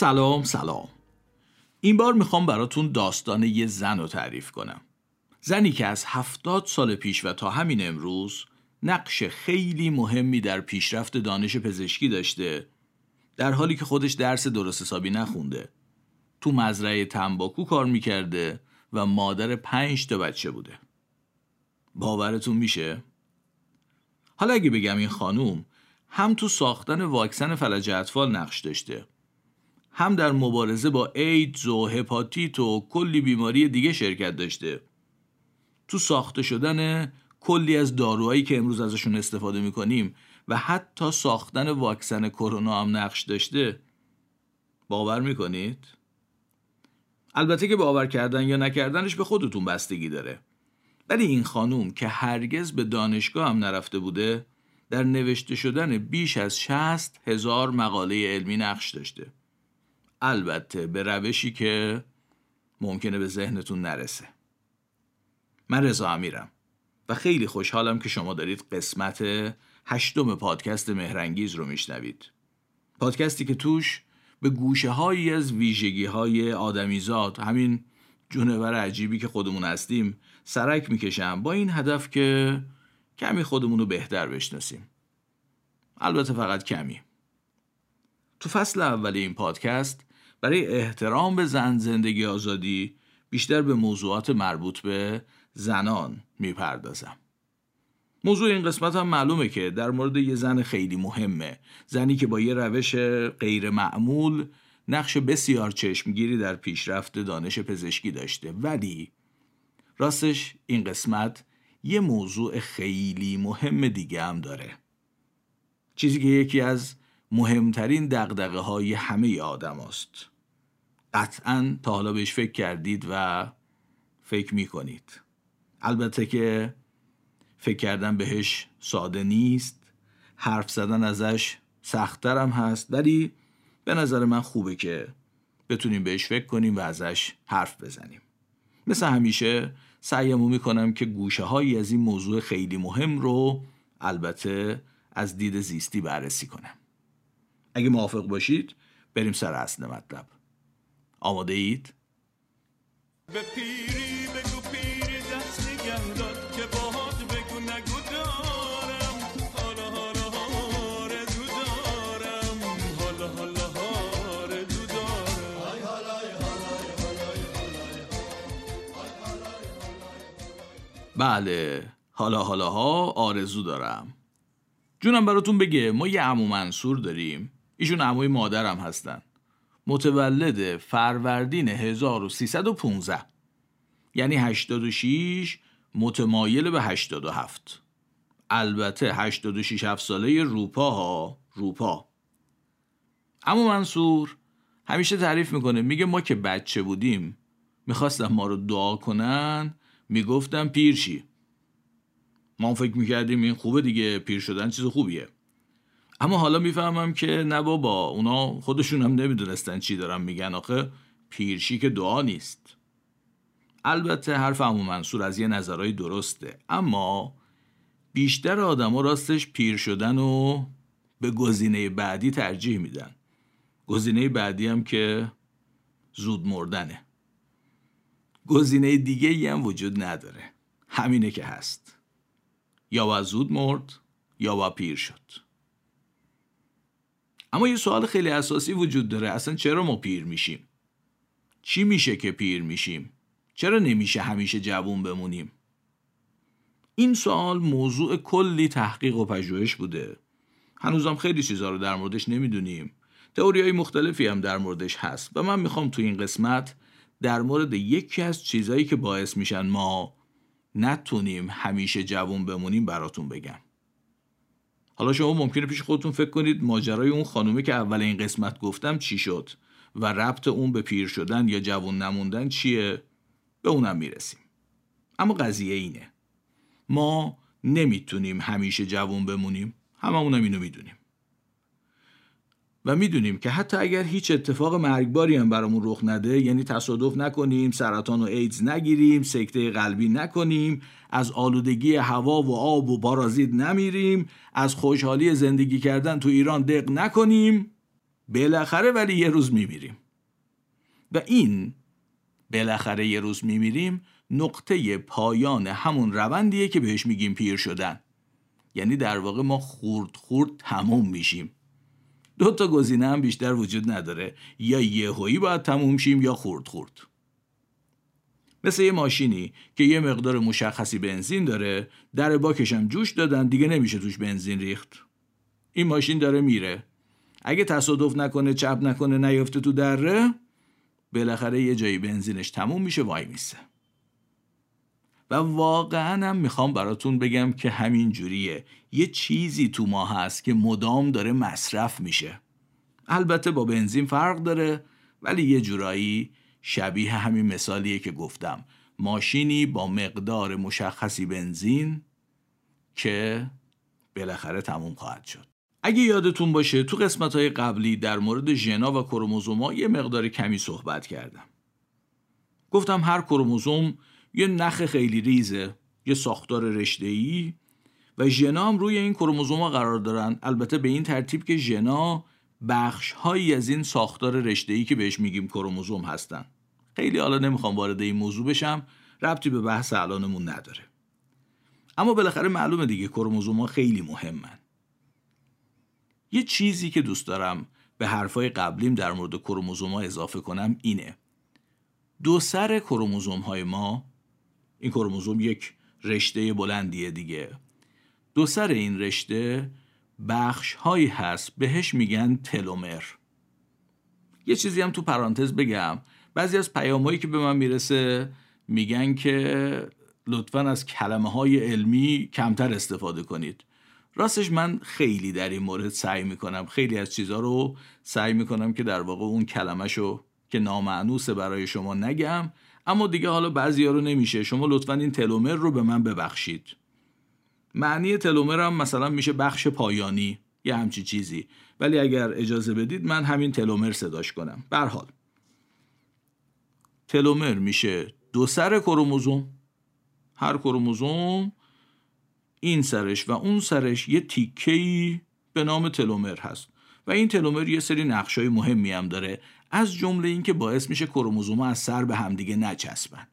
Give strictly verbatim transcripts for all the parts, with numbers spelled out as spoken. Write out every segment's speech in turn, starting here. سلام سلام. این بار میخوام براتون داستان یه زن رو تعریف کنم. زنی که از هفتاد سال پیش و تا همین امروز نقش خیلی مهمی در پیشرفت دانش پزشکی داشته، در حالی که خودش درس درست حسابی نخونده. تو مزرعه تنباکو کار میکرده و مادر پنج تا بچه بوده. باورتون میشه؟ حالا اگه بگم این خانوم هم تو ساختن واکسن فلج اطفال نقش داشته، هم در مبارزه با ایدز و هپاتیت و کلی بیماری دیگه شرکت داشته، تو ساخته شدن کلی از داروهایی که امروز ازشون استفاده میکنیم و حتی ساختن واکسن کرونا هم نقش داشته. باور میکنید؟ البته که باور کردن یا نکردنش به خودتون بستگی داره. ولی این خانوم که هرگز به دانشگاه هم نرفته بوده، در نوشته شدن بیش از شصت هزار مقاله علمی نقش داشته. البته به روشی که ممکنه به ذهنتون نرسه. من رضا امیرم و خیلی خوشحالم که شما دارید قسمت هشتم پادکست مهرنگیز رو میشنوید. پادکستی که توش به گوشه هایی از ویژگی های آدمیزاد، همین جونور عجیبی که خودمون هستیم، سرک میکشم با این هدف که کمی خودمون رو بهتر بشناسیم. البته فقط کمی. تو فصل اول این پادکست برای احترام به زن زندگی آزادی بیشتر به موضوعات مربوط به زنان میپردازم. موضوع این قسمت هم معلومه که در مورد یه زن خیلی مهمه، زنی که با یه روش غیر معمول نقش بسیار چشمگیری در پیشرفت دانش پزشکی داشته. ولی راستش این قسمت یه موضوع خیلی مهم دیگه هم داره، چیزی که یکی از مهمترین دغدغه های همه آدم هست. قطعاً تا حالا بهش فکر کردید و فکر می کنید. البته که فکر کردن بهش ساده نیست، حرف زدن ازش سخت‌تر هم هست، ولی به نظر من خوبه که بتونیم بهش فکر کنیم و ازش حرف بزنیم. مثل همیشه سعیمو میکنم که گوشه هایی از این موضوع خیلی مهم رو البته از دید زیستی بررسی کنم. اگه موافق باشید بریم سر اصل مطلب. آماده اید؟ به پیری بگو پیری دست نگه داد که باهات بگو نگو دارم، حالا حالا آرزو دارم، حالا حالا آرزو دارم، های حالا های حالا. بله، حالا حالا ها آرزو دارم. جونم براتون بگه ما یه عمو منصور داریم، ایشون عموی مادرم هستن، متولد فروردین هزار و سیصد و پانزده، یعنی هشتاد و شش متمایل به هشتاد و هفت. البته هشتاد و شش هفت ساله روپا ها، روپا. عمو منصور همیشه تعریف میکنه، میگه ما که بچه بودیم میخواستن ما رو دعا کنن، میگفتن پیرشی. ما فکر میکردیم این خوبه دیگه، پیر شدن چیز خوبیه. اما حالا میفهمم که نه بابا، اونا خودشون هم نمیدونستن چی دارن میگن، آخه پیرشی که دعا نیست. البته حرف عمو منصور از یه نظرهای درسته، اما بیشتر آدما راستش پیر شدن و به گزینه بعدی ترجیح میدن. گزینه بعدی هم که زود مردنه. گزینه دیگه ای هم وجود نداره، همینه که هست. یا با زود مرد یا با پیر شد. اما یه سوال خیلی اساسی وجود داره، اصلا چرا ما پیر میشیم؟ چی میشه که پیر میشیم؟ چرا نمیشه همیشه جوان بمونیم؟ این سوال موضوع کلی تحقیق و پژوهش بوده. هنوزم خیلی چیزا رو در موردش نمیدونیم. تئوریای مختلفی هم در موردش هست و من میخوام تو این قسمت در مورد یکی از چیزایی که باعث میشن ما نتونیم همیشه جوان بمونیم براتون بگم. حالا شما ممکنه پیش خودتون فکر کنید ماجرای اون خانومه که اول این قسمت گفتم چی شد و ربط اون به پیر شدن یا جوان نموندن چیه؟ به اونم میرسیم. اما قضیه اینه، ما نمیتونیم همیشه جوان بمونیم، هممونم اینو میدونیم و میدونیم که حتی اگر هیچ اتفاق مرگباری هم برامون رخ نده، یعنی تصادف نکنیم، سرطان و ایدز نگیریم، سکته قلبی نکنیم، از آلودگی هوا و آب و پارازیت نمیریم، از خوشحالی زندگی کردن تو ایران دق نکنیم، بالاخره ولی یه روز میمیریم. و این بالاخره یه روز میمیریم نقطه پایان همون روندیه که بهش میگیم پیر شدن. یعنی در واقع ما خورد خورد تموم میشیم. دو تا گزینه هم بیشتر وجود نداره، یا یهویی باید تموم شیم یا خورد خورد. مثل یه ماشینی که یه مقدار مشخصی بنزین داره، در باکش هم جوش دادن، دیگه نمیشه توش بنزین ریخت. این ماشین داره میره. اگه تصادف نکنه، چپ نکنه، نیفته تو دره، بالاخره یه جایی بنزینش تموم میشه، وای میسه. و واقعا هم میخوام براتون بگم که همین جوریه. یه چیزی تو ما هست که مدام داره مصرف میشه. البته با بنزین فرق داره، ولی یه جورایی شبیه همین مثالیه که گفتم. ماشینی با مقدار مشخصی بنزین که بالاخره تموم خواهد شد. اگه یادتون باشه تو قسمت‌های قبلی در مورد ژن‌ها و کروموزوم‌ها یه مقدار کمی صحبت کردم. گفتم هر کروموزوم یه نخ خیلی ریزه، یه ساختار رشته‌ای، و ژن‌ها هم روی این کروموزوم‌ها قرار دارن، البته به این ترتیب که ژن‌ها بخش‌هایی از این ساختار رشته‌ای که بهش میگیم کروموزوم هستن. خیلی حالا نمیخوام وارد این موضوع بشم، ربطی به بحث الانمون نداره. اما بالاخره معلومه دیگه کروموزوم‌ها خیلی مهمن. یه چیزی که دوست دارم به حرفای قبلیم در مورد کروموزوم‌ها اضافه کنم اینه: دو سر کروموزوم‌های ما، این کروموزوم یک رشته بلندیه دیگه، دو سر این رشته بخش‌هایی هست بهش میگن تلومر. یه چیزی هم تو پرانتز بگم، بعضی از پیام‌هایی که به من میرسه میگن که لطفاً از کلمه‌های علمی کمتر استفاده کنید. راستش من خیلی در این مورد سعی میکنم، خیلی از چیزها رو سعی میکنم که در واقع اون کلمه‌شو که نامأنوسه برای شما نگم، اما دیگه حالا بعضی‌ها رو نمیشه، شما لطفاً این تلومر رو به من ببخشید. معنی تلومر هم مثلا میشه بخش پایانی، یه همچی چیزی، ولی اگر اجازه بدید من همین تلومر صداش کنم. به هر حال تلومر میشه دو سر کروموزوم، هر کروموزوم این سرش و اون سرش یه تیکه‌ای به نام تلومر هست و این تلومر یه سری نقشای مهمی هم داره، از جمله این که باعث میشه کروموزوم‌ها از سر به همدیگه نچسبن.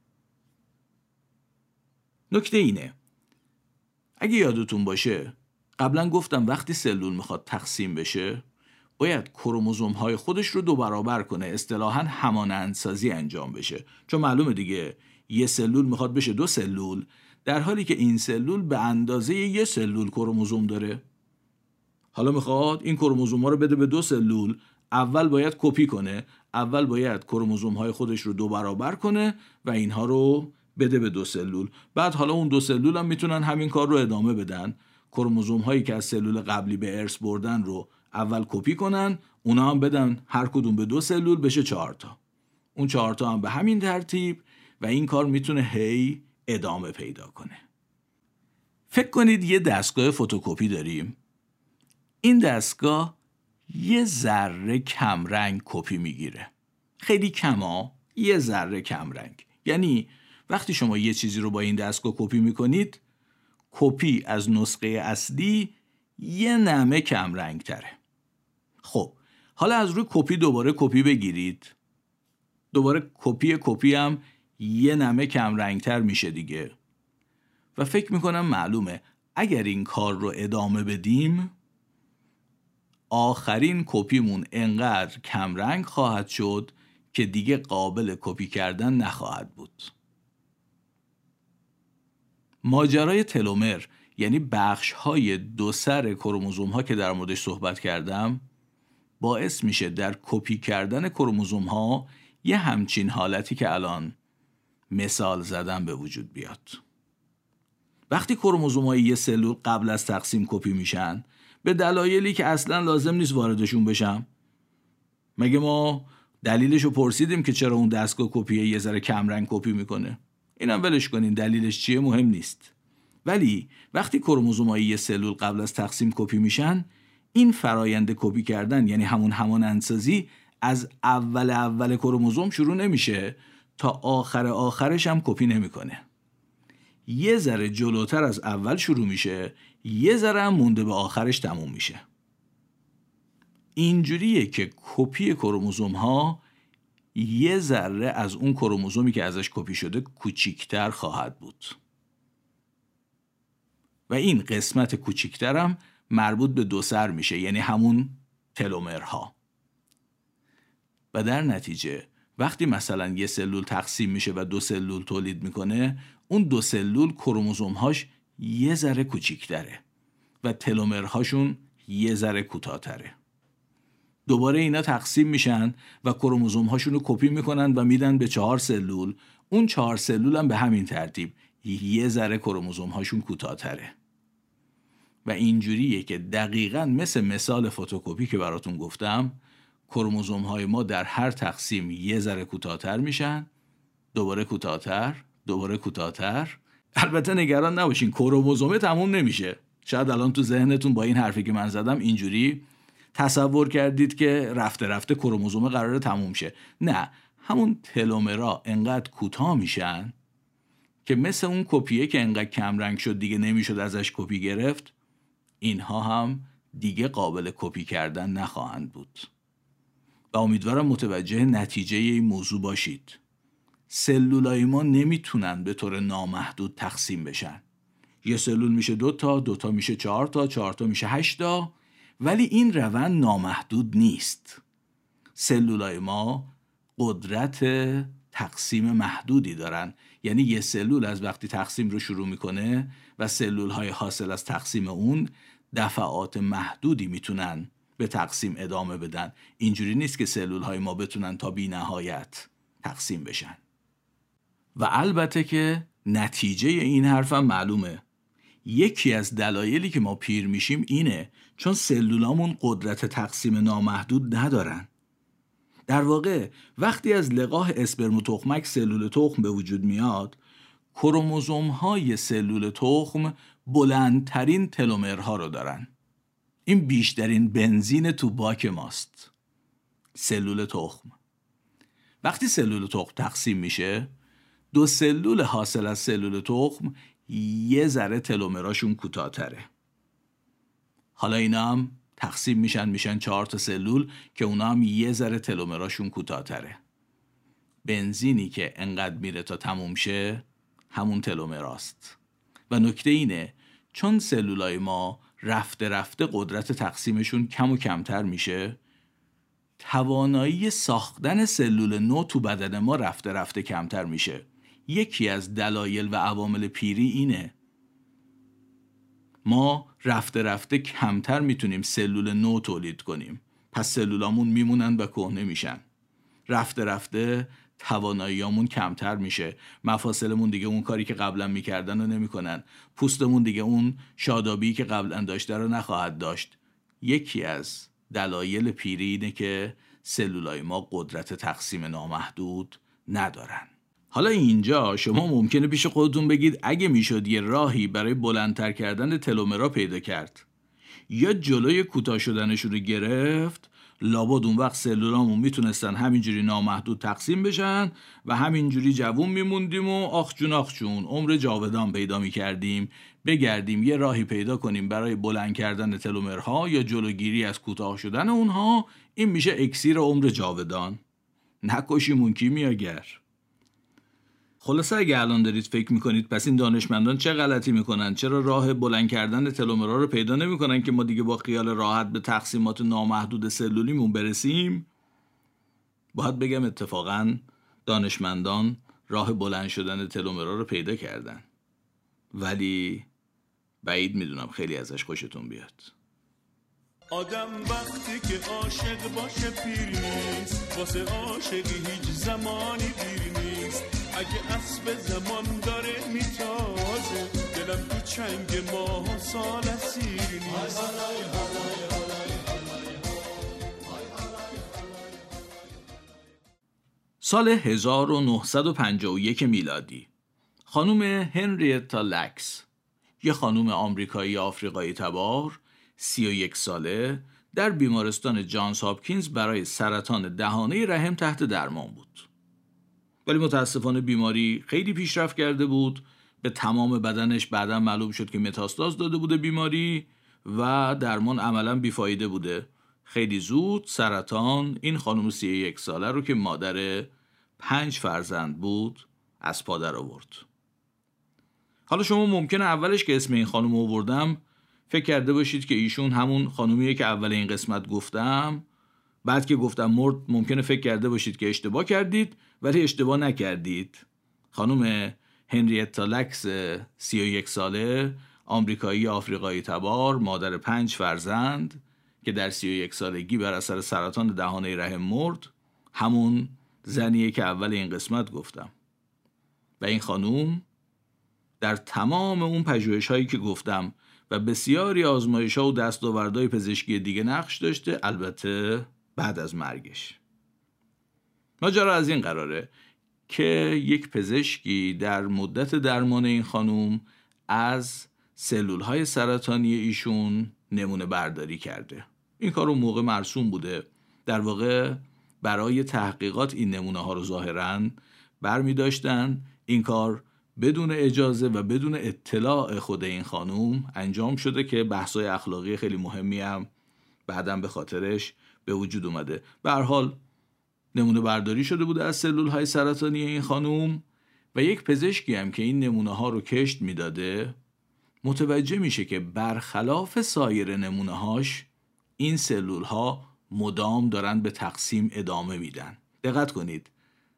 نکته اینه، اگه یادتون باشه قبلا گفتم وقتی سلول میخواد تقسیم بشه باید کروموزوم‌های خودش رو دو برابر کنه، اصطلاحاً همانندسازی انجام بشه، چون معلومه دیگه یه سلول میخواد بشه دو سلول، در حالی که این سلول به اندازه یه سلول کروموزوم داره. حالا میخواد این کروموزوم‌ها رو بده به دو سلول، اول باید کپی کنه، اول باید کروموزوم‌های خودش رو دو برابر کنه و اینها رو بده به دو سلول. بعد حالا اون دو سلول هم میتونن همین کار رو ادامه بدن، کروموزوم‌هایی که از سلول قبلی به ارث بردن رو اول کپی کنن، اونا هم بدن هر کدوم به دو سلول، بشه چهار تا. اون چهار تا هم به همین ترتیب و این کار میتونه هی ادامه پیدا کنه. فکر کنید یه دستگاه فتوکپی داریم. این دستگاه یه ذره کم رنگ کپی میگیره. خیلی کما، یه ذره کم رنگ. یعنی وقتی شما یه چیزی رو با این دستگاه کپی میکنید، کپی از نسخه اصلی یه نمه کم رنگ تره. خب، حالا از روی کپی دوباره کپی بگیرید. دوباره کپی کپی هم یه نمه کم رنگتر میشه دیگه. و فکر میکنم معلومه اگر این کار رو ادامه بدیم آخرین کپیمون انقدر کم رنگ خواهد شد که دیگه قابل کپی کردن نخواهد بود. ماجرای تلومر، یعنی بخش های دو سر کروموزوم ها که در موردش صحبت کردم، باعث میشه در کپی کردن کروموزوم ها یه همچین حالتی که الان مثال زدم به وجود بیاد. وقتی کروموزوم‌های یه سلول قبل از تقسیم کپی میشن به دلایلی که اصلا لازم نیست واردشون بشم، مگه ما دلیلشو پرسیدیم که چرا اون دستگاه کپی یه ذره کم رنگ کپی میکنه؟ اینم ولش کنین، دلیلش چیه مهم نیست. ولی وقتی کروموزوم‌های یه سلول قبل از تقسیم کپی میشن، این فرایند کپی کردن یعنی همون همانندسازی از اول اول کروموزوم شروع نمیشه تا آخر آخرش هم کپی نمیکنه. یه ذره جلوتر از اول شروع میشه، یه ذره هم مونده به آخرش تموم میشه. اینجوریه که کپی کروموزوم ها یه ذره از اون کروموزومی که ازش کپی شده کوچیکتر خواهد بود و این قسمت کوچیکتر هم مربوط به دو سر میشه، یعنی همون تلومرها. و در نتیجه وقتی مثلا یه سلول تقسیم میشه و دو سلول تولید میکنه، اون دو سلول کروموزومهاش یه ذره کوچیکتره و تلومرهاشون یه ذره کوتاه‌تره. دوباره اینا تقسیم میشن و کروموزومهاشون رو کپی میکنن و میدن به چهار سلول. اون چهار سلول هم به همین ترتیب یه ذره کروموزومهاشون کوتاه‌تره. و اینجوریه که دقیقاً مثل مثال فتوکپی که براتون گفتم، کروموزوم‌های ما در هر تقسیم یه ذره کوتاه‌تر میشن، دوباره کوتاه‌تر، دوباره کوتاه‌تر. البته نگران نباشین، کروموزومه تموم نمیشه. شاید الان تو ذهنتون با این حرفی که من زدم اینجوری تصور کردید که رفته رفته کروموزوم قراره تموم شه. نه، همون تلومرا انقدر کوتاه میشن که مثل اون کپیه که انقدر کم رنگ شد دیگه نمیشد ازش کپی گرفت، اینها هم دیگه قابل کپی کردن نخواهند بود. و امیدوارم متوجه نتیجه این موضوع باشید. سلولای ما نمیتونن به طور نامحدود تقسیم بشن. یه سلول میشه دو تا، دو تا میشه چهار تا، چهار تا میشه هشت تا، ولی این روند نامحدود نیست. سلولای ما قدرت تقسیم محدودی دارن، یعنی یه سلول از وقتی تقسیم رو شروع میکنه و سلولهای حاصل از تقسیم اون دفعات محدودی میتونن به تقسیم ادامه بدن. اینجوری نیست که سلولهای ما بتونن تا بی نهایت تقسیم بشن. و البته که نتیجه این حرفم معلومه. یکی از دلایلی که ما پیر میشیم اینه چون سلولامون قدرت تقسیم نامحدود ندارن. در واقع وقتی از لقاح اسپرم و تخمک سلول تخم به وجود میاد، کروموزوم های سلول تخم بلندترین تلومرها رو دارن. این بیشترین بنزین تو باک ماست، سلول تخم. وقتی سلول تخم تقسیم میشه، دو سلول حاصل از سلول تخم یه ذره تلومراشون کوتاه‌تره. حالا اینا هم تقسیم میشن میشن چهار تا سلول که اونا هم یه ذره تلومراشون کوتاه‌تره. بنزینی که انقدر میره تا تموم شه همون تلومراست. و نکته اینه چون سلولای ما رفته رفته قدرت تقسیمشون کم و کمتر میشه، توانایی ساختن سلول نو تو بدن ما رفته رفته کمتر میشه. یکی از دلایل و عوامل پیری اینه. ما رفته رفته کمتر میتونیم سلول نو تولید کنیم، پس سلولامون میمونن و کهنه میشن. رفته رفته تواناییامون کمتر میشه، مفاصلمون دیگه اون کاری که قبلا میکردن رو نمیکنن، پوستمون دیگه اون شادابی که قبلا داشته رو نخواهد داشت. یکی از دلایل پیری اینه که سلولای ما قدرت تقسیم نامحدود ندارن. حالا اینجا شما ممکنه پیش خودتون بگید اگه میشد یه راهی برای بلندتر کردن تلومرا پیدا کرد یا جلوی کوتاه شدنشون رو گرفت، لابد اون وقت سلولامون میتونستن همینجوری نامحدود تقسیم بشن و همینجوری جوون میموندیم و آخ جون آخ جون عمر جاودان پیدا میکردیم. بگردیم یه راهی پیدا کنیم برای بلند کردن تلومرها یا جلوگیری از کوتاه شدن اونها، این میشه اکسیر عمر جاودان. نکشیمون کیمیاگر. خلاصه اگه الان دارید فکر میکنید پس این دانشمندان چه غلطی میکنن، چرا راه بلند کردن تلومرا رو پیدا نمیکنن که ما دیگه با خیال راحت به تقسیمات نامحدود سلولیمون برسیم، باید بگم اتفاقاً دانشمندان راه بلند شدن تلومرا رو پیدا کردن، ولی بعید میدونم خیلی ازش خوشتون بیاد. آدم وقتی که عاشق باشه پیر نیست، واسه عاشقی هیچ زمانی پیر نیست. اگه اسب زمان داره میتازه، دلم تو چنگ ماه و سال اسیر نیست. سال هزار و نهصد و پنجاه و یک میلادی، خانم هنریتا لکس، یه خانم آمریکایی آفریقایی تبار، سی و یک ساله، در بیمارستان جان هاپکینز برای سرطان دهانه رحم تحت درمان بود. ولی متاسفانه بیماری خیلی پیشرفت کرده بود، به تمام بدنش بعداً معلوم شد که متاستاز داده بوده بیماری و درمان عملاً بیفایده بوده. خیلی زود سرطان این خانم سی و یک ساله رو که مادر پنج فرزند بود از پا در آورد. حالا شما ممکنه اولش که اسم این خانم رو آوردم فکر کرده باشید که ایشون همون خانومیه که اول این قسمت گفتم، بعد که گفتم مرد ممکنه فکر کرده باشید که اشتباه کردید، ولی اشتباه نکردید. خانم هنریتا لکس سی و یک ساله، آمریکایی آفریقایی تبار، مادر پنج فرزند که در سی و یک سالگی بر اثر سرطان دهانه رحم مرد، همون زنیه که اول این قسمت گفتم. و این خانوم در تمام اون پژوهش‌هایی که گفتم و بسیاری آزمایش‌ها و دستاوردهای پزشکی دیگه نقش داشته، البته بعد از مرگش. ماجرا از این قراره که یک پزشکی در مدت درمان این خانوم از سلول‌های سرطانی ایشون نمونه برداری کرده. این کار اون موقع مرسوم بوده. در واقع برای تحقیقات این نمونه ها رو ظاهراً برمی داشتن. این کار بدون اجازه و بدون اطلاع خود این خانوم انجام شده که بحث‌های اخلاقی خیلی مهمی هم بعداً به خاطرش به وجود اومده. به هر حال نمونه برداری شده بوده از سلول‌های سرطانی این خانوم و یک پزشکی هم که این نمونه ها رو کشت میداده متوجه میشه که برخلاف سایر نمونه هاش این سلول ها مدام دارن به تقسیم ادامه میدن. دقت کنید،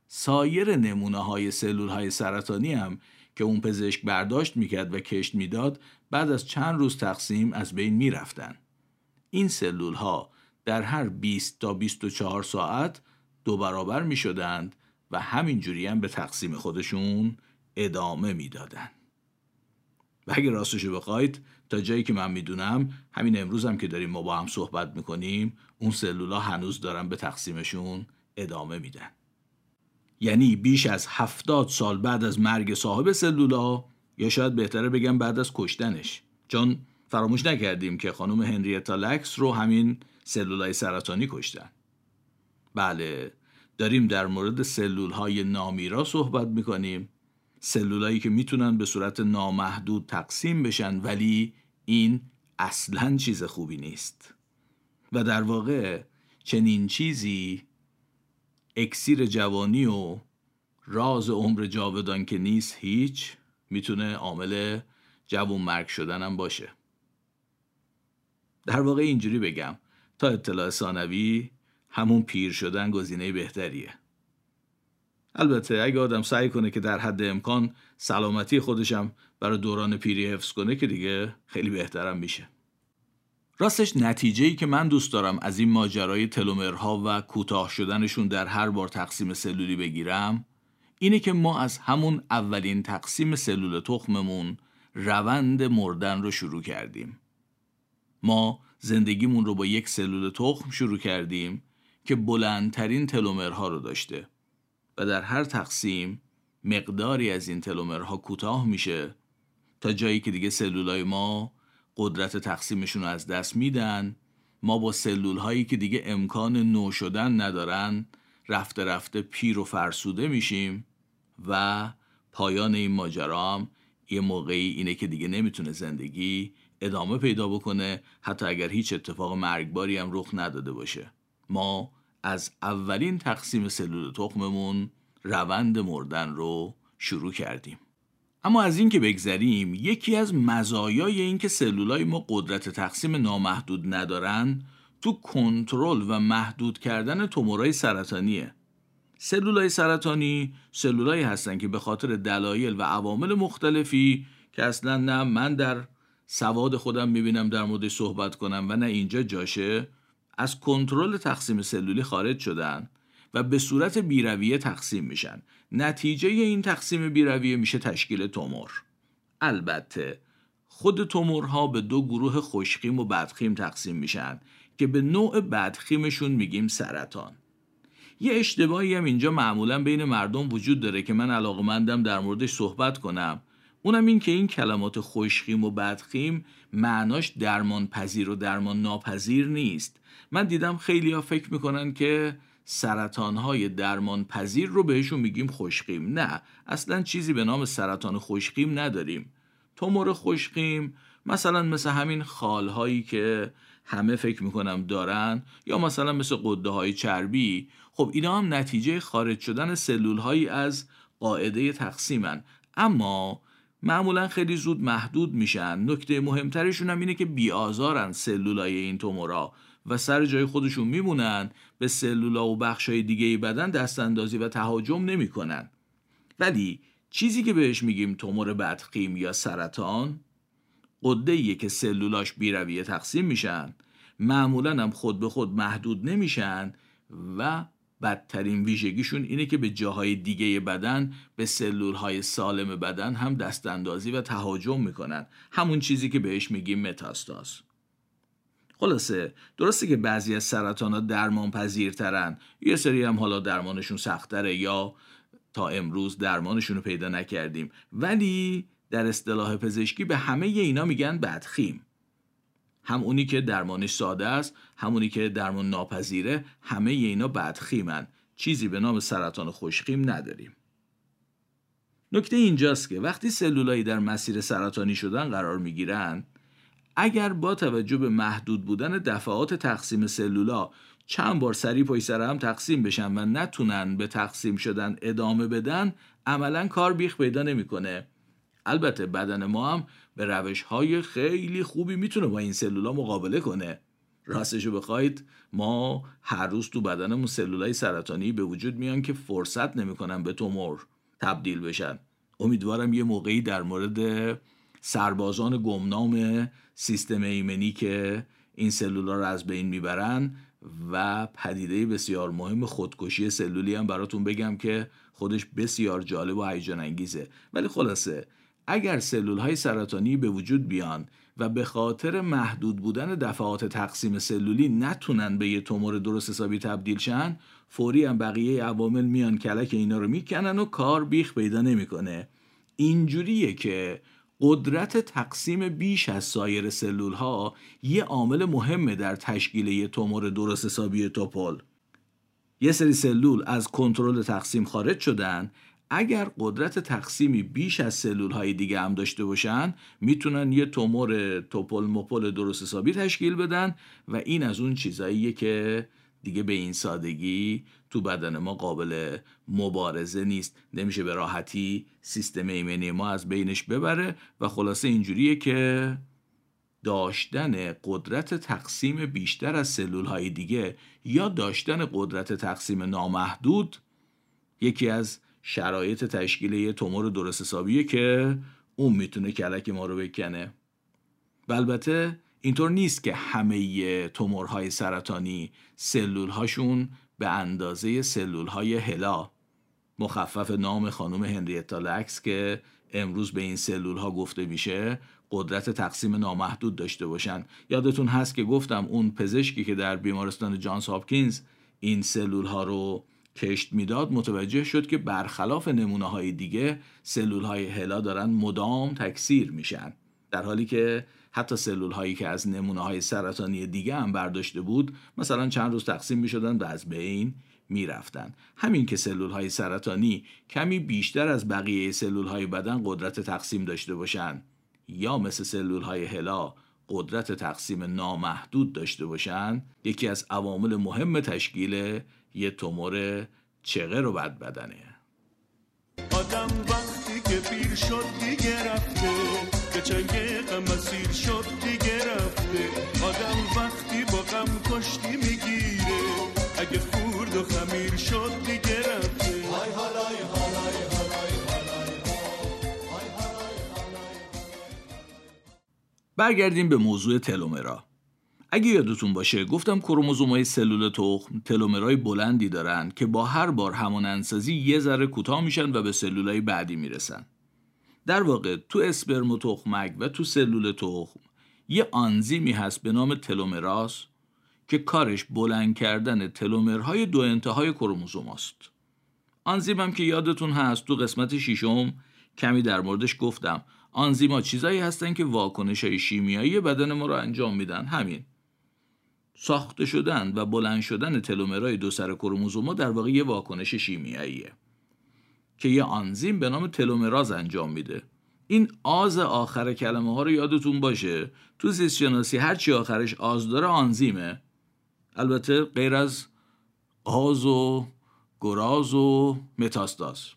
سایر نمونه های سلول های سرطانی هم که اون پزشک برداشت میکرد و کشت میداد بعد از چند روز تقسیم از بین میرفتن. این سلول ها در هر بیست تا بیست و چهار ساعت دو برابر میشدند و همینجوری هم به تقسیم خودشون ادامه میدادن. و اگه راستشو بخواید تا جایی که من میدونم همین امروز هم که داریم ما با هم صحبت میکنیم اون سلولا هنوز دارن به تقسیمشون ادامه میدن. یعنی بیش از هفتاد سال بعد از مرگ صاحب سلولا، یا شاید بهتره بگم بعد از کشتنش، چون فراموش نکردیم که خانم هنریتا لکس رو همین سلولای سرطانی کشتن. بله، داریم در مورد سلولهای نامیرا صحبت میکنیم، سلولایی که میتونن به صورت نامحدود تقسیم بشن، ولی این اصلاً چیز خوبی نیست. و در واقع چنین چیزی اکسیر جوانی و راز عمر جاودان که نیست هیچ، میتونه عامل جوون مرگ شدنم باشه. در واقع اینجوری بگم، تا اطلاع ثانوی همون پیر شدن گزینه بهتریه. البته اگه آدم سعی کنه که در حد امکان سلامتی خودشم برای دوران پیری حفظ کنه که دیگه خیلی بهترم میشه. راستش نتیجه‌ای که من دوست دارم از این ماجرای تلومرها و کوتاه شدنشون در هر بار تقسیم سلولی بگیرم اینه که ما از همون اولین تقسیم سلول تخممون روند مردن رو شروع کردیم. ما زندگیمون رو با یک سلول تخم شروع کردیم که بلندترین تلومرها رو داشته و در هر تقسیم مقداری از این تلومرها کوتاه میشه تا جایی که دیگه سلولای ما قدرت تقسیمشون رو از دست میدن. ما با سلولهایی که دیگه امکان نو شدن ندارن رفته رفته پیر و فرسوده میشیم و پایان این ماجرا هم یه موقعی اینه که دیگه نمیتونه زندگی ادامه پیدا بکنه، حتی اگر هیچ اتفاق مرگباری هم رخ نداده باشه. ما از اولین تقسیم سلول تخممون روند مردن رو شروع کردیم. اما از این که بگذریم، یکی از مزایای این که سلولای ما قدرت تقسیم نامحدود ندارن تو کنترل و محدود کردن تومورای سرطانیه. سلولای سرطانی سلولایی هستن که به خاطر دلایل و عوامل مختلفی که اصلا نه من در سواد خودم میبینم در موردش صحبت کنم و نه اینجا جاشه، از کنترل تقسیم سلولی خارج شدن و به صورت بی‌رویه تقسیم میشن. نتیجه این تقسیم بی‌رویه میشه تشکیل تومور. البته خود تومورها به دو گروه خوشخیم و بدخیم تقسیم میشن که به نوع بدخیمشون میگیم سرطان. یه اشتباهی هم اینجا معمولا بین مردم وجود داره که من علاقه‌مندم در موردش صحبت کنم، اونم این که این کلمات خوشخیم و بدخیم معناش درمان پذیر و درمان ناپذیر نیست. من دیدم خیلی ها فکر میکنن که سرطان های درمان پذیر رو بهشون میگیم خوشخیم. نه، اصلا چیزی به نام سرطان خوشخیم نداریم. تومور خوشخیم مثلا مثل همین خالهایی که همه فکر میکنم دارن، یا مثلا مثل غده های چربی. خب اینا هم نتیجه خارج شدن سلول هایی از قاعده تقسیمن، اما معمولا خیلی زود محدود میشن. نکته مهمترشون هم اینه که بی‌آزارن سلولای این تومورا و سر جای خودشون میمونن، به سلولا و بخشای دیگه بدن دستاندازی و تهاجم نمیکنن. ولی چیزی که بهش میگیم تومور بدخیم یا سرطان، غده‌ایه که سلولاش بیرویه تقسیم میشن، معمولا هم خود به خود محدود نمیشن و بدترین ویژگیشون اینه که به جاهای دیگه بدن، به سلولهای سالم بدن هم دستاندازی و تهاجم میکنن، همون چیزی که بهش میگیم متاستاز. خلاصه درسته که بعضی از سرطان‌ها درمان پذیرترن، یه سری هم حالا درمانشون سخت‌تره یا تا امروز درمانشون رو پیدا نکردیم، ولی در اصطلاح پزشکی به همه ی اینا میگن بدخیم. هم اونی که درمانش ساده است، همونی که درمان ناپذیره، همه ی اینا بدخیمن. چیزی به نام سرطان خوشخیم نداریم. نکته اینجاست که وقتی سلولایی در مسیر سرطانی شدن قرار میگیرن، اگر با توجه به محدود بودن دفعات تقسیم سلولا چند بار سری پای سر هم تقسیم بشن و نتونن به تقسیم شدن ادامه بدن، عملا کار بیخ پیدا نمیکنه. البته بدن ما هم به روش‌های خیلی خوبی میتونه با این سلولا مقابله کنه. راستشو بخواید ما هر روز تو بدنمون سلولای سرطانی به وجود میان که فرصت نمیکنن به تومور تبدیل بشن. امیدوارم یه موقعی در مورد سربازان گمنام سیستم ایمنی که این سلولا رو از بین میبرن و پدیده بسیار مهم خودکشی سلولی هم براتون بگم که خودش بسیار جالب و هیجان انگیزه. ولی خلاصه اگر سلول‌های سرطانی به وجود بیان و به خاطر محدود بودن دفعات تقسیم سلولی نتونن به یه تومور درست حسابی تبدیل شن، فوری هم بقیه عوامل میان کلک اینا رو میکنن و کار بیخ پیدا نمیکنه. اینجوریه که قدرت تقسیم بیش از سایر سلول‌ها یه عامل مهمه در تشکیل یه تومور درست حسابی توپل. یه سری سلول از کنترل تقسیم خارج شدن، اگر قدرت تقسیمی بیش از سلول‌های دیگه هم داشته باشن، میتونن یه تومور توپل مپل درست حسابی تشکیل بدن و این از اون چیزاییه که دیگه به این سادگی تو بدن ما قابل مبارزه نیست. نمیشه به راحتی سیستم ایمنی ما از بینش ببره و خلاصه اینجوریه که داشتن قدرت تقسیم بیشتر از سلول‌های دیگه یا داشتن قدرت تقسیم نامحدود یکی از شرایط تشکیل یه تومور درست حسابیه که اون میتونه کلک ما رو بکنه. و البته اینطور نیست که همه تومورهای سرطانی سلولهاشون به اندازه سلولهای هلا، مخفف نام خانم هنریتا لکس که امروز به این سلولها گفته میشه، قدرت تقسیم نامحدود داشته باشن. یادتون هست که گفتم اون پزشکی که در بیمارستان جان هاپکینز این سلولها رو کشت میداد متوجه شد که برخلاف نمونه های دیگه سلول های هلا دارن مدام تکثیر میشن، در حالی که حتی سلول هایی که از نمونه های سرطانی دیگه هم برداشته بود مثلا چند روز تقسیم میشدن و از بین میرفتن. همین که سلول های سرطانی کمی بیشتر از بقیه سلول های بدن قدرت تقسیم داشته باشن یا مثل سلول های هلا قدرت تقسیم نامحدود داشته باشن، یکی از عوامل مهم تشکیل یه تومور چغر و بد بدنه. آدم وقتی که پیر شد دیگه رفته، که چنگه غم اسیر شد دیگه رفته. آدم وقتی با غم کشتی میگیره، اگه خورد و خمیر شد دیگه رفته. های حالای حالای حالای حالای های حالای حالای. برگردیم به موضوع تلومرا. اگه یادتون باشه گفتم کروموزوم‌های سلول تخم تلومرای بلندی دارن که با هر بار همانندسازی یه ذره کوتاه میشن و به سلولای بعدی میرسن. در واقع تو اسپرم و تخمک و تو سلول تخم یه آنزیمی هست به نام تلومراز که کارش بلند کردن تلومرهای دو انتهای کروموزوم است. آنزیم هم که یادتون هست تو قسمت ششم کمی در موردش گفتم، آنزیم‌ها چیزایی هستن که واکنش‌های شیمیایی بدن ما را انجام میدن. همین ساخته شدن و بلند شدن تلومرهای دو سر کروموزوم‌ها در واقع یه واکنش شیمیاییه که یه آنزیم به نام تلومراز انجام میده. این آز آخر کلمه ها رو یادتون باشه. تو زیست شناسی هر چی آخرش آز داره آنزیمه، البته غیر از آز و گراز و متاستاز.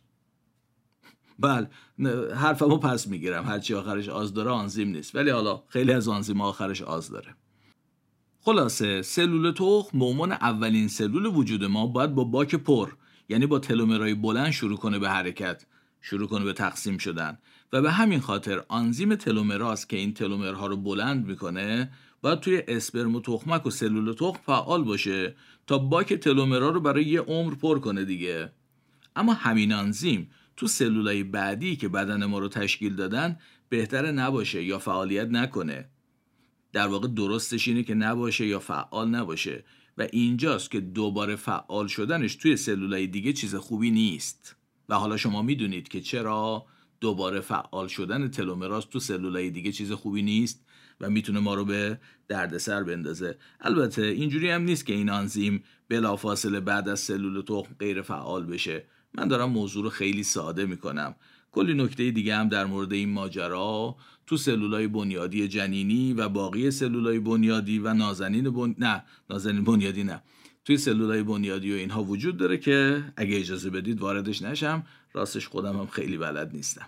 بله، حرفمو پس میگیرم، هر چی آخرش آز داره آنزیم نیست، ولی حالا خیلی از آنزیم آخرش آز داره. خلاصه سلول تخم به عنوان اولین سلول وجود ما باید با باک پر، یعنی با تلومرای بلند شروع کنه به حرکت، شروع کنه به تقسیم شدن، و به همین خاطر آنزیم تلومراز که این تلومرها رو بلند میکنه باید توی اسپرم و تخمک و سلول تخم فعال باشه تا باک تلومرها رو برای یه عمر پر کنه دیگه. اما همین آنزیم تو سلولای بعدی که بدن ما رو تشکیل دادن بهتره نباشه یا فعالیت نکنه. در واقع درستش اینه که نباشه یا فعال نباشه، و اینجاست که دوباره فعال شدنش توی سلولای دیگه چیز خوبی نیست. و حالا شما میدونید که چرا دوباره فعال شدن تلومراز تو سلولای دیگه چیز خوبی نیست و میتونه ما رو به دردسر بندازه. البته اینجوری هم نیست که این آنزیم بلافاصله بعد از سلول تخم غیر فعال بشه. من دارم موضوع رو خیلی ساده میکنم. کلی نکته دیگه هم در مورد این ماجرا تو سلولای بنیادی جنینی و باقی سلولای بنیادی و نازنین بن... نه نازنین بنیادی نه توی سلولای بنیادی و اینها وجود داره که اگه اجازه بدید واردش نشم، راستش خودم هم خیلی بلد نیستم.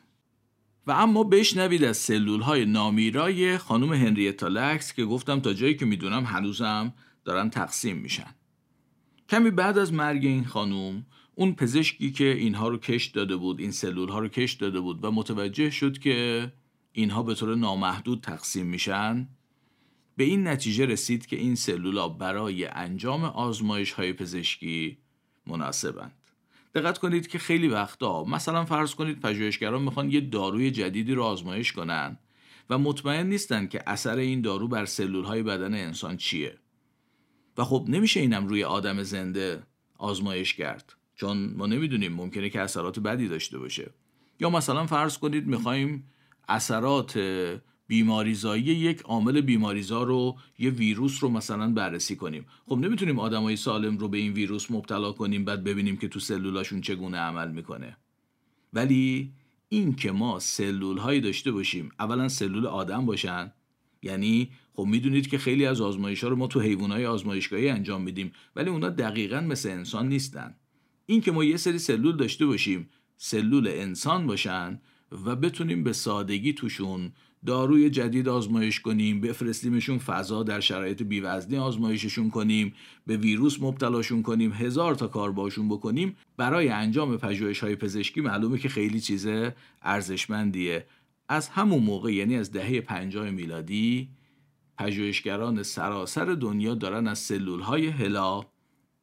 و اما بشنوید از سلولهای نامیرای خانم هنریتا لکس که گفتم تا جایی که میدونم هنوزم دارن تقسیم میشن. کمی بعد از مرگ این خانم، اون پزشکی که اینها رو کش داده بود، این سلولها رو کش داده بود و متوجه شد که اینها به طور نامحدود تقسیم میشن، به این نتیجه رسید که این سلول‌ها برای انجام آزمایش‌های پزشکی مناسبند. دقت کنید که خیلی وقتا مثلا فرض کنید پژوهشگران میخوان یه داروی جدیدی رو آزمایش کنن و مطمئن نیستن که اثر این دارو بر سلول‌های بدن انسان چیه. و خب نمیشه اینم روی آدم زنده آزمایش کرد، چون ما نمیدونیم، ممکنه که اثرات بدی داشته باشه. یا مثلا فرض کنید میخوایم اثرات بیماریزایی یک عامل بیماریزا رو، یه ویروس رو مثلا بررسی کنیم. خب نمیتونیم آدمای سالم رو به این ویروس مبتلا کنیم بعد ببینیم که تو سلولاشون چگونه عمل میکنه. ولی این که ما سلولهایی داشته باشیم، اولا سلول آدم باشن، یعنی خب میدونید که خیلی از آزمایش‌ها رو ما تو حیوانات آزمایشگاهی انجام میدیم، ولی اونا دقیقاً مثل انسان نیستن. این که ما یه سری سلول داشته باشیم، سلول انسان باشن و بتونیم به سادگی توشون داروی جدید آزمایش کنیم، بفرستیمشون فضا، در شرایط بی‌وزنی آزمایششون کنیم، به ویروس مبتلاشون کنیم، هزار تا کار باشون بکنیم، برای انجام پژوهش‌های پزشکی معلومه که خیلی چیز ارزشمندیه. از همون موقع، یعنی از دهه پنجاه میلادی، پژوهشگران سراسر دنیا دارن از سلول‌های هلا،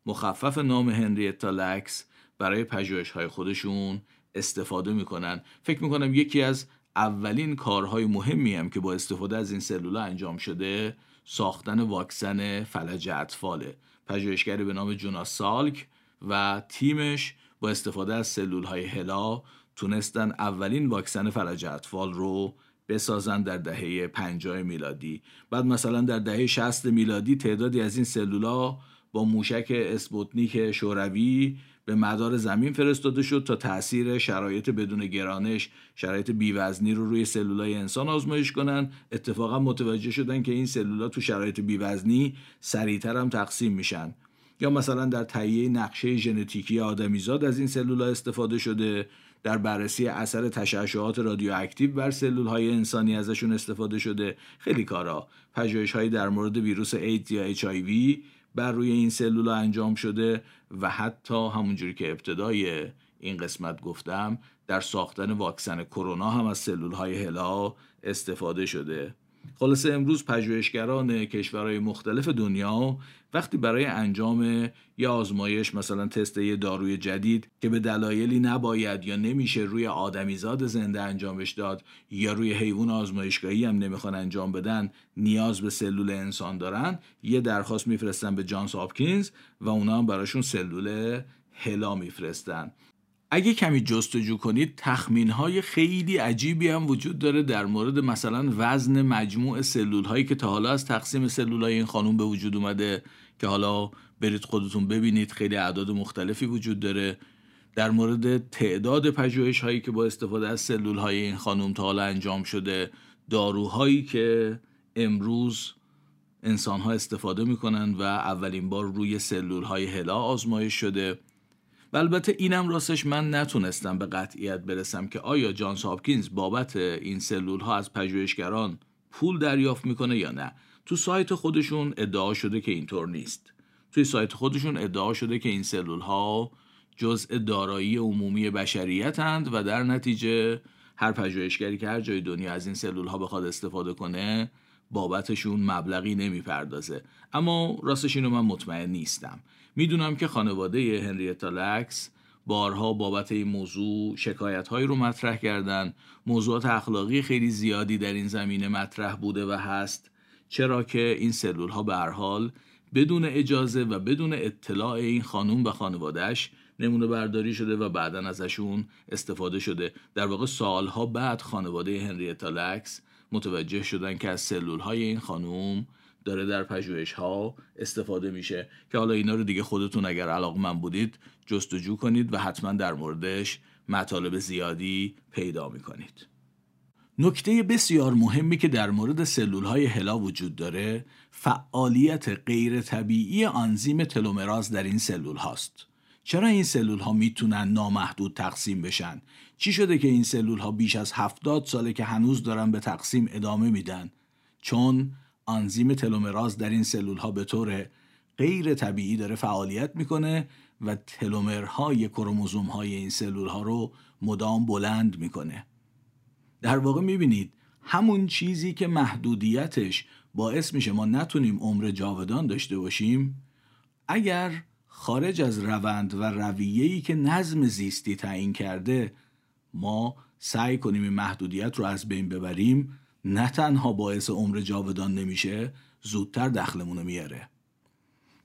مخفف نام هنریتا لکس، برای پژوهش‌های خودشون استفاده میکنن. فکر میکنم یکی از اولین کارهای مهمی هم که با استفاده از این سلولا انجام شده ساختن واکسن فلج اطفاله. پژوهشگری به نام جوناس سالک و تیمش با استفاده از سلولهای هلا تونستن اولین واکسن فلج اطفال رو بسازن در دهه پنجاه میلادی. بعد مثلا در دهه شصت میلادی تعدادی از این سلولا با موشک اسپوتنیک شوروی به مدار زمین فرستاده شد تا تاثیر شرایط بدون گرانش، شرایط بیوزنی رو روی سلولای انسان آزمایش کنن. اتفاقا متوجه شدن که این سلولا تو شرایط بیوزنی سریعتر هم تقسیم میشن. یا مثلا در تهیه نقشه ژنتیکی آدمیزاد از این سلولا استفاده شده، در بررسی اثر تشعشعات رادیواکتیو بر سلولهای انسانی ازشون استفاده شده. خیلی کارا، پژوهش‌های در مورد ویروس ایدز یا اچ آی وی بر روی این سلولا انجام شده، و حتی همونجوری که ابتدای این قسمت گفتم در ساختن واکسن کرونا هم از سلولهای هلا استفاده شده. خلاصه امروز پژوهشگران کشورهای مختلف دنیا وقتی برای انجام یا آزمایش، مثلا تست یه داروی جدید که به دلایلی نباید یا نمیشه روی آدمیزاد زنده انجامش داد یا روی حیوان آزمایشگاهی هم نمیخوان انجام بدن، نیاز به سلول انسان دارن، یه درخواست میفرستن به جان هاپکینز و اونا هم براشون سلول هلا میفرستن. اگه کمی جستجو کنید تخمین‌های خیلی عجیبی هم وجود داره در مورد مثلا وزن مجموع سلول‌هایی که تا حالا از تقسیم سلول‌های این خانم به وجود اومده، که حالا برید خودتون ببینید خیلی اعداد مختلفی وجود داره. در مورد تعداد پژوهش‌هایی که با استفاده از سلول‌های این خانم تا حالا انجام شده، داروهایی که امروز انسان‌ها استفاده می‌کنن و اولین بار روی سلول‌های هلا آزمایش شده. و البته اینم راستش من نتونستم به قطعیت برسم که آیا جانز هاپکینز بابت این سلول‌ها از پژوهشگران پول دریافت می‌کنه یا نه. تو سایت خودشون ادعا شده که اینطور نیست. توی سایت خودشون ادعا شده که این سلول‌ها جزء دارایی عمومی بشریت‌اند و در نتیجه هر پژوهشگری که هر جای دنیا از این سلول‌ها بخواد استفاده کنه بابتشون مبلغی نمیپردازه. اما راستش اینو من مطمئن نیستم. میدونم که خانواده هنریتا لکس بارها بابت این موضوع شکایت‌هایی رو مطرح کردن. موضوعات اخلاقی خیلی زیادی در این زمینه مطرح بوده و هست، چرا که این سلول‌ها به هر حال بدون اجازه و بدون اطلاع این خانم به خانواده‌اش نمونه برداری شده و بعداً ازشون استفاده شده. در واقع سالها بعد خانواده هنریتا لکس متوجه شدن که از سلول‌های این خانم داره در پژوهش‌ها استفاده میشه، که حالا اینا رو دیگه خودتون اگر علاقه‌مند بودید جستجو کنید و حتما در موردش مطالب زیادی پیدا می‌کنید. نکته بسیار مهمی که در مورد سلول‌های هلا وجود داره، فعالیت غیر طبیعی آنزیم تلومراز در این سلول هاست. چرا این سلول ها میتونن نامحدود تقسیم بشن؟ چی شده که این سلول ها بیش از هفتاد ساله که هنوز دارن به تقسیم ادامه میدن؟ چون آنزیم تلومراز در این سلول ها به طور غیر طبیعی داره فعالیت میکنه و تلومرهای کروموزوم های این سلول ها رو مدام بلند میکنه. در واقع میبینید همون چیزی که محدودیتش باعث میشه ما نتونیم عمر جاودان داشته باشیم، اگر خارج از روند و رویه‌ای که نظم زیستی تعیین کرده ما سعی کنیم این محدودیت رو از بین ببریم، نه تنها باعث عمر جاودان نمیشه، زودتر دخلمون رو میاره.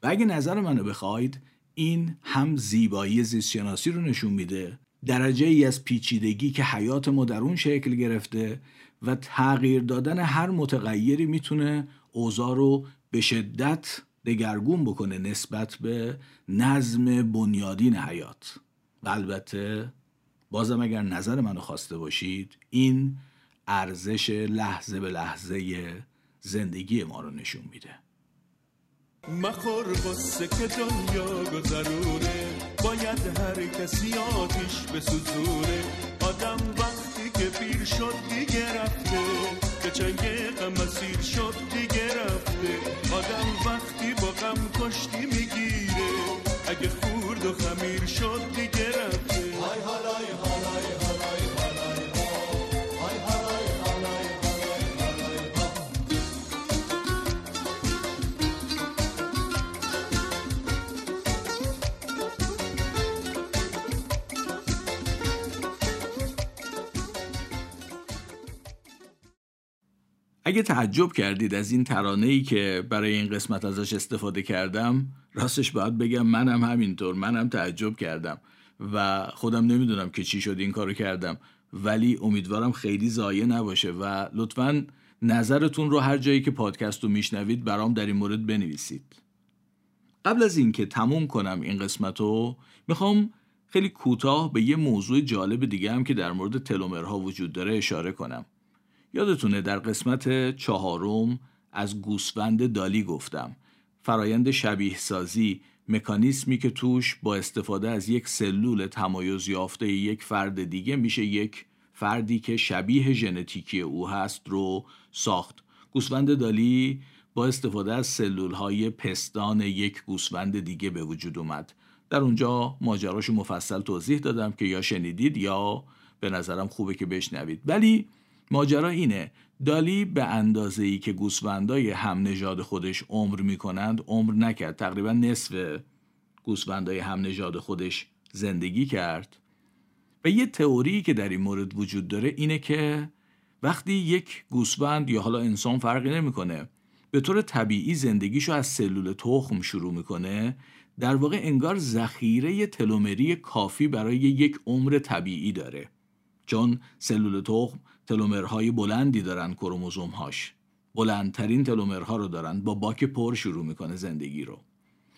و اگه نظر منو بخواید، این هم زیبایی زیستشناسی رو نشون میده، درجه ای از پیچیدگی که حیات ما در اون شکل گرفته، و تغییر دادن هر متغیری میتونه اوضاع رو به شدت دگرگون بکنه نسبت به نظم بنیادین حیات. و البته بازم اگر نظر منو خواسته باشید، این ارزش لحظه به لحظه زندگی ما رو نشون میده. مخور قصه که دنیا گذرونه، باید هر کسی آتیش بسوزونه. آدم وقتی که پیر شد دیگه رفته، به چنگ غم اسیر شد دیگه رفته. آدم وقتی با غم کشتی میگیره، اگه خورد و خمیر شد دیگه رفته. های هالای هالای هالای هالای های هالای هالای هالای اگه تعجب کردید از این ترانه‌ای که برای این قسمت ازش استفاده کردم، راستش باید بگم منم همینطور، منم تعجب کردم و خودم نمیدونم که چی شد این کارو کردم، ولی امیدوارم خیلی ضایع نباشه. و لطفاً نظرتون رو هر جایی که پادکست رو میشنوید برام در این مورد بنویسید. قبل از اینکه تموم کنم این قسمتو، میخوام خیلی کوتاه به یه موضوع جالب دیگه هم که در مورد تلومرها وجود داره اشاره کنم. یادتونه در قسمت چهارم از گوسفند دالی گفتم، فرایند شبیه سازی، مکانیسمی که توش با استفاده از یک سلول تمایز یافته یک فرد دیگه میشه یک فردی که شبیه ژنتیکی او هست رو ساخت. گوسفند دالی با استفاده از سلول‌های پستان یک گوسفند دیگه به وجود اومد. در اونجا ماجراشو مفصل توضیح دادم که یا شنیدید یا به نظرم خوبه که بشنوید. ولی ماجرا اینه، دالی به اندازه‌ای که گوسفندای هم نژاد خودش عمر می‌کنند عمر نکرد. تقریبا نصف گوسفندای هم نژاد خودش زندگی کرد. و یه تئوری که در این مورد وجود داره اینه که وقتی یک گوسفند یا حالا انسان فرقی نمی‌کنه به طور طبیعی زندگیشو از سلول تخم شروع می‌کنه، در واقع انگار ذخیره تلومری کافی برای یک عمر طبیعی داره. چون سلول تخم تلومرهای بلندی دارن، کروموزوم‌هاش بلندترین تلومرها رو دارن، با باک پر شروع میکنه زندگی رو.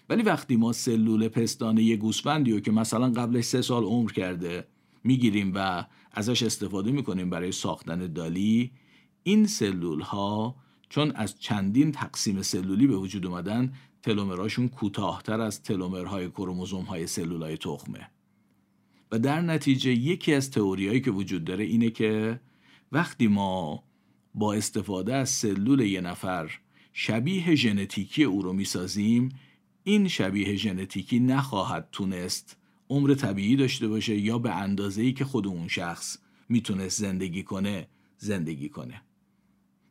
ولی وقتی ما سلول پستان یه گوسفندی رو که مثلا قبلش سه سال عمر کرده میگیریم و ازش استفاده میکنیم برای ساختن دالی، این سلول ها چون از چندین تقسیم سلولی به وجود اومدن، تلومراشون کوتاه‌تر از تلومرهای کروموزوم‌های سلولای تخمه. و در نتیجه یکی از تئوریایی که وجود داره اینه که وقتی ما با استفاده از سلول یه نفر شبیه ژنتیکی او رو می‌سازیم، این شبیه ژنتیکی نخواهد تونست عمر طبیعی داشته باشه یا به اندازه‌ای که خود اون شخص میتونست زندگی کنه زندگی کنه.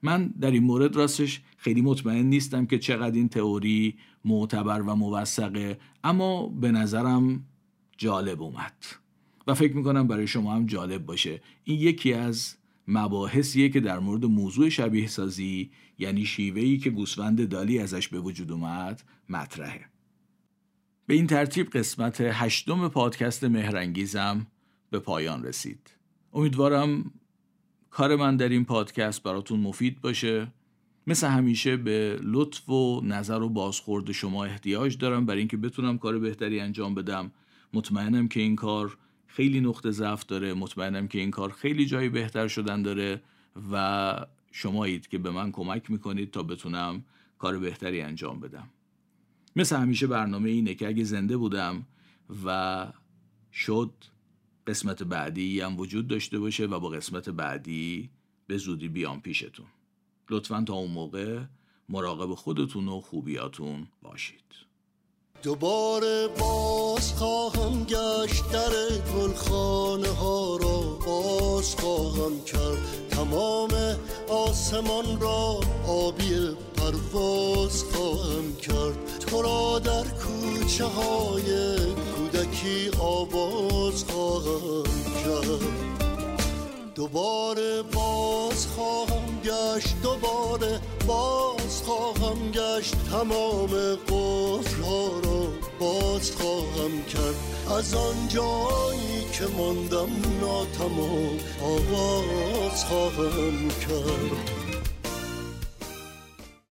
من در این مورد راستش خیلی مطمئن نیستم که چقدر این تئوری معتبر و موثقه، اما به نظرم جالب اومد و فکر میکنم برای شما هم جالب باشه. این یکی از مباحثیه که در مورد موضوع شبیه سازی، یعنی شیوهی که گوسفند دالی ازش به وجود اومد، مطرحه. به این ترتیب قسمت هشتم پادکست مهرانگیزم به پایان رسید. امیدوارم کار من در این پادکست براتون مفید باشه. مثل همیشه به لطف و نظر و بازخورد شما احتیاج دارم برای اینکه بتونم کار بهتری انجام بدم. مطمئنم که این کار خیلی نقطه ضعف داره، مطمئنم که این کار خیلی جایی بهتر شدن داره و شمایید که به من کمک میکنید تا بتونم کار بهتری انجام بدم. مثل همیشه برنامه اینه که اگه زنده بودم و شد قسمت بعدی هم وجود داشته باشه و با قسمت بعدی به زودی بیام پیشتون. لطفاً تا اون موقع مراقب خودتون و خوبیاتون باشید. دوباره باز خواهم گشت، در گلخانه ها را باز خواهم کرد، تمام آسمان را آبی پرواز خواهم کرد، تو را در کوچه های کودکی آواز خواهم کرد. دوباره باز خواهم گشت، دوباره باز خواهم گشت، تمام قفل‌ها را باز خواهم کرد، از آن جایی که ماندم ناتمام آواز خواهم کرد.